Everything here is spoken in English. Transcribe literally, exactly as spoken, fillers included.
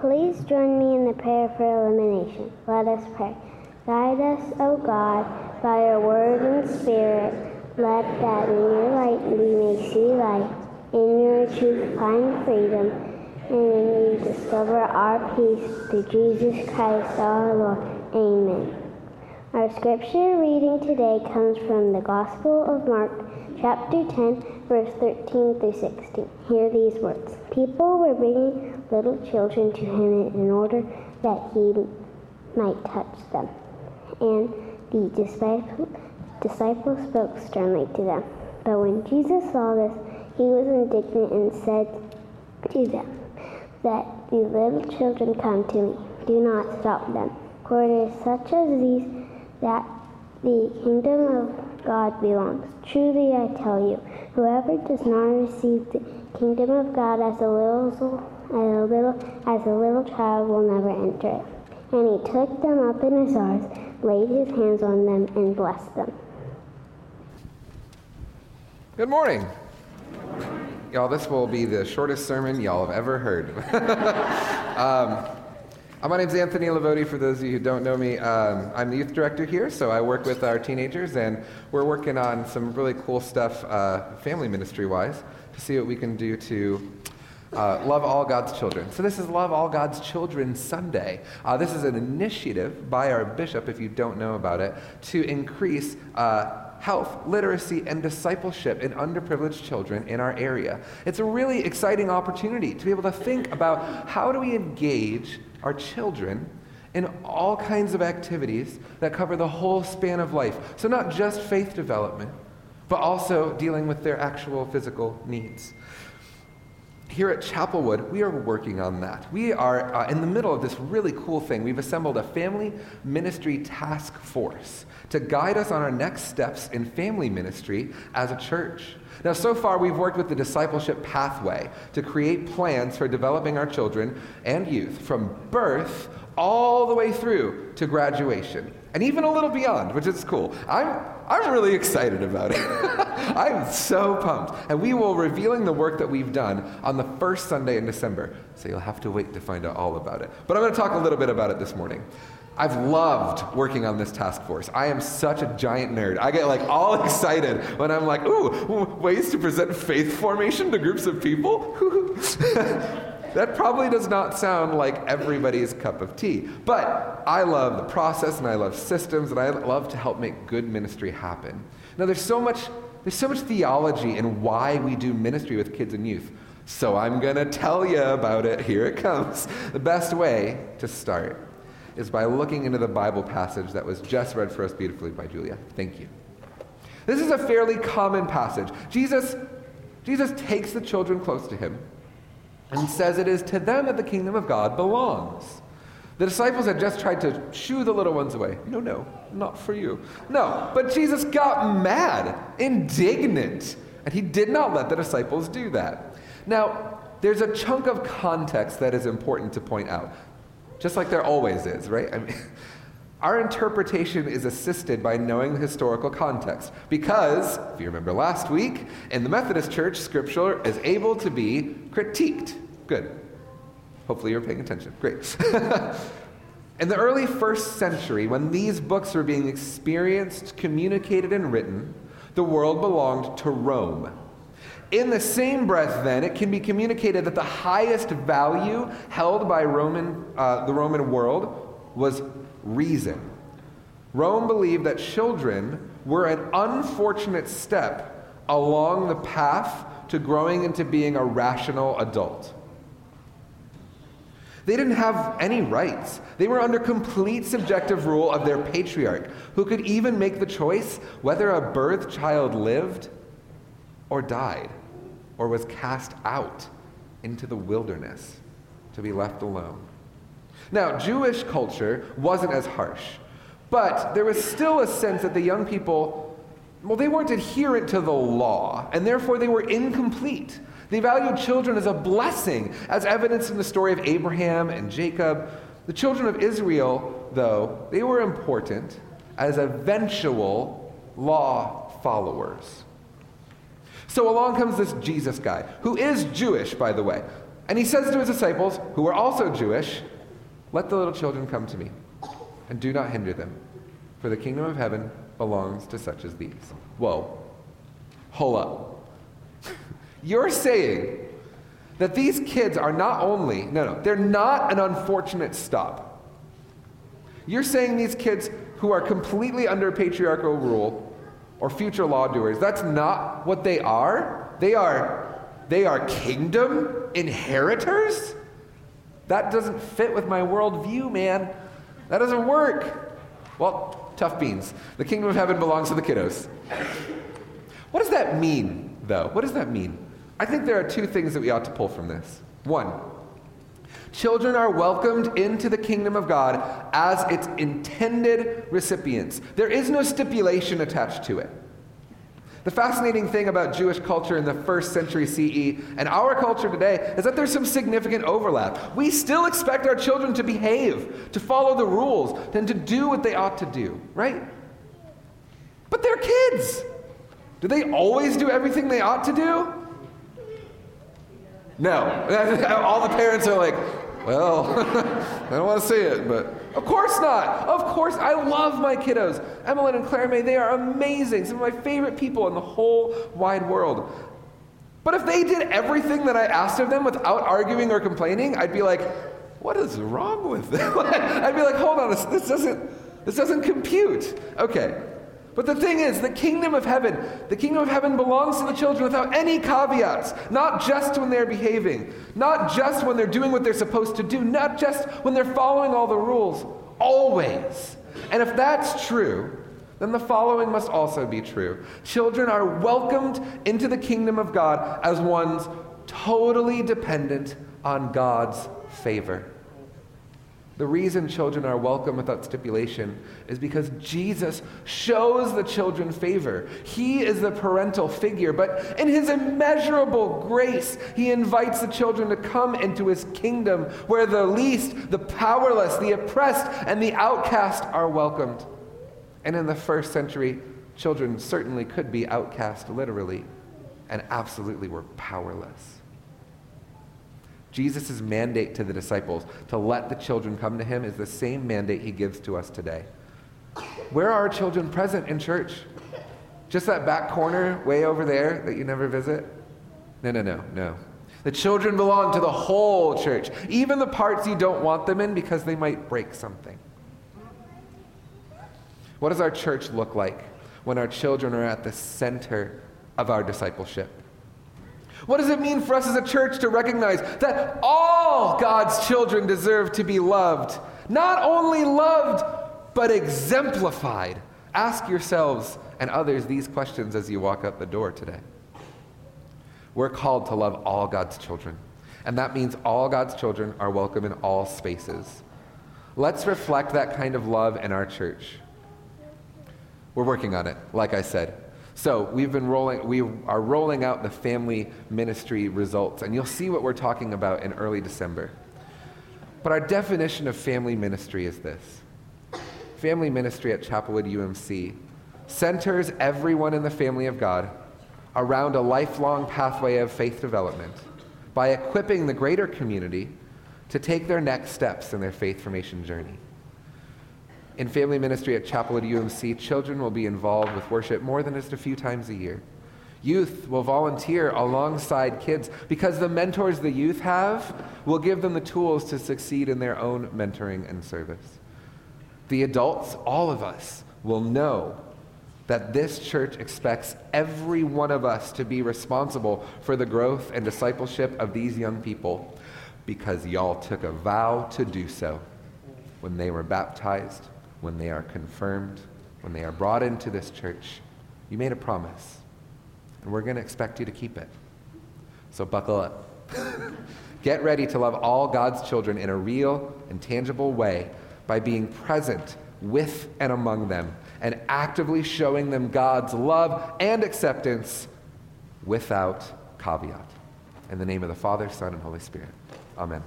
Please join me in the prayer for illumination. Let us pray. Guide us, O God, by your word and spirit. Let that in your light we may see light. In your truth find freedom. And in you discover our peace through Jesus Christ our Lord. Amen. Our scripture reading today comes from the Gospel of Mark, chapter ten, verse thirteen through sixteen. Hear these words. People were bringing little children to him in order that he might touch them. And the disciples spoke sternly to them. But when Jesus saw this, he was indignant and said to them, "Let the little children come to me. Do not stop them. For it is such as these that the kingdom of God belongs. Truly I tell you, whoever does not receive the kingdom of God as a little as a little as a little child will never enter it." And he took them up in his arms, laid his hands on them, and blessed them. Good morning. Good morning. Y'all, this will be the shortest sermon y'all have ever heard. um, My name's Anthony Lavoti, for those of you who don't know me. Um, I'm the youth director here, so I work with our teenagers, and we're working on some really cool stuff uh, family ministry-wise to see what we can do to uh, love all God's children. So this is Love All God's Children Sunday. Uh, this is an initiative by our bishop, if you don't know about it, to increase uh health, literacy, and discipleship in underprivileged children in our area. It's a really exciting opportunity to be able to think about how do we engage our children in all kinds of activities that cover the whole span of life. So not just faith development, but also dealing with their actual physical needs. Here at Chapelwood, we are working on that. We are uh, in the middle of this really cool thing. We've assembled a family ministry task force to guide us on our next steps in family ministry as a church. Now, so far, we've worked with the discipleship pathway to create plans for developing our children and youth from birth all the way through to graduation, and even a little beyond, which is cool. I'm I'm really excited about it. I'm so pumped. And we will be revealing the work that we've done on the first Sunday in December, so you'll have to wait to find out all about it. But I'm going to talk a little bit about it this morning. I've loved working on this task force. I am such a giant nerd. I get like all excited when I'm like, ooh, ways to present faith formation to groups of people? That probably does not sound like everybody's cup of tea. But I love the process, and I love systems, and I love to help make good ministry happen. Now, there's so much, there's so much theology in why we do ministry with kids and youth. So I'm going to tell you about it. Here it comes. The best way to start is by looking into the Bible passage that was just read for us beautifully by Julia. Thank you. This is a fairly common passage. Jesus, Jesus takes the children close to him and says it is to them that the kingdom of God belongs. The disciples had just tried to shoo the little ones away. No, no, not for you. No, but Jesus got mad, indignant, and he did not let the disciples do that. Now, there's a chunk of context that is important to point out, just like there always is, right? I mean, our interpretation is assisted by knowing the historical context because, if you remember last week, in the Methodist Church, Scripture is able to be critiqued. Good. Hopefully you're paying attention. Great. In the early first century, when these books were being experienced, communicated, and written, the world belonged to Rome. In the same breath, then, it can be communicated that the highest value held by Roman, uh, the Roman world was reason. Rome believed that children were an unfortunate step along the path to growing into being a rational adult. They didn't have any rights. They were under complete subjective rule of their patriarch, who could even make the choice whether a birth child lived or died or was cast out into the wilderness to be left alone. Now, Jewish culture wasn't as harsh, but there was still a sense that the young people, well, they weren't adherent to the law, and therefore they were incomplete. They valued children as a blessing, as evidenced in the story of Abraham and Jacob. The children of Israel, though, they were important as eventual law followers. So along comes this Jesus guy, who is Jewish, by the way. And he says to his disciples, who were also Jewish, "Let the little children come to me, and do not hinder them, for the kingdom of heaven belongs to such as these." Whoa. Hold up. You're saying that these kids are not only, no, no, they're not an unfortunate stop. You're saying these kids who are completely under patriarchal rule or future lawdoers, that's not what they are. They are, they are kingdom inheritors? That doesn't fit with my worldview, man. That doesn't work. Well, tough beans. The kingdom of heaven belongs to the kiddos. What does that mean, though? What does that mean? I think there are two things that we ought to pull from this. One, children are welcomed into the kingdom of God as its intended recipients. There is no stipulation attached to it. The fascinating thing about Jewish culture in the first century C E and our culture today is that there's some significant overlap. We still expect our children to behave, to follow the rules, and to do what they ought to do, right? But they're kids. Do they always do everything they ought to do? No. All the parents are like, well, I don't want to say it, but of course not. Of course. I love my kiddos. Emmeline and Claire May, they are amazing. Some of my favorite people in the whole wide world. But if they did everything that I asked of them without arguing or complaining, I'd be like, what is wrong with them? I'd be like, hold on, this, this doesn't, this doesn't compute. Okay. But the thing is, the kingdom of heaven, the kingdom of heaven belongs to the children without any caveats, not just when they're behaving, not just when they're doing what they're supposed to do, not just when they're following all the rules, always. And if that's true, then the following must also be true. Children are welcomed into the kingdom of God as ones totally dependent on God's favor. The reason children are welcome without stipulation is because Jesus shows the children favor. He is the parental figure, but in his immeasurable grace, he invites the children to come into his kingdom where the least, the powerless, the oppressed, and the outcast are welcomed. And in the first century, children certainly could be outcast literally and absolutely were powerless. Jesus' mandate to the disciples to let the children come to him is the same mandate he gives to us today. Where are children present in church? Just that back corner way over there that you never visit? No, no, no, no. The children belong to the whole church, even the parts you don't want them in because they might break something. What does our church look like when our children are at the center of our discipleship? What does it mean for us as a church to recognize that all God's children deserve to be loved? Not only loved, but exemplified. Ask yourselves and others these questions as you walk out the door today. We're called to love all God's children, and that means all God's children are welcome in all spaces. Let's reflect that kind of love in our church. We're working on it, like I said. So we've been rolling, we are rolling out the family ministry results, and you'll see what we're talking about in early December. But our definition of family ministry is this. Family ministry at Chapelwood U M C centers everyone in the family of God around a lifelong pathway of faith development by equipping the greater community to take their next steps in their faith formation journey. In family ministry at Chapelwood U M C, children will be involved with worship more than just a few times a year. Youth will volunteer alongside kids because the mentors the youth have will give them the tools to succeed in their own mentoring and service. The adults, all of us, will know that this church expects every one of us to be responsible for the growth and discipleship of these young people because y'all took a vow to do so when they were baptized, when they are confirmed, when they are brought into this church. You made a promise, and we're going to expect you to keep it. So buckle up. Get ready to love all God's children in a real and tangible way by being present with and among them and actively showing them God's love and acceptance without caveat. In the name of the Father, Son, and Holy Spirit. Amen.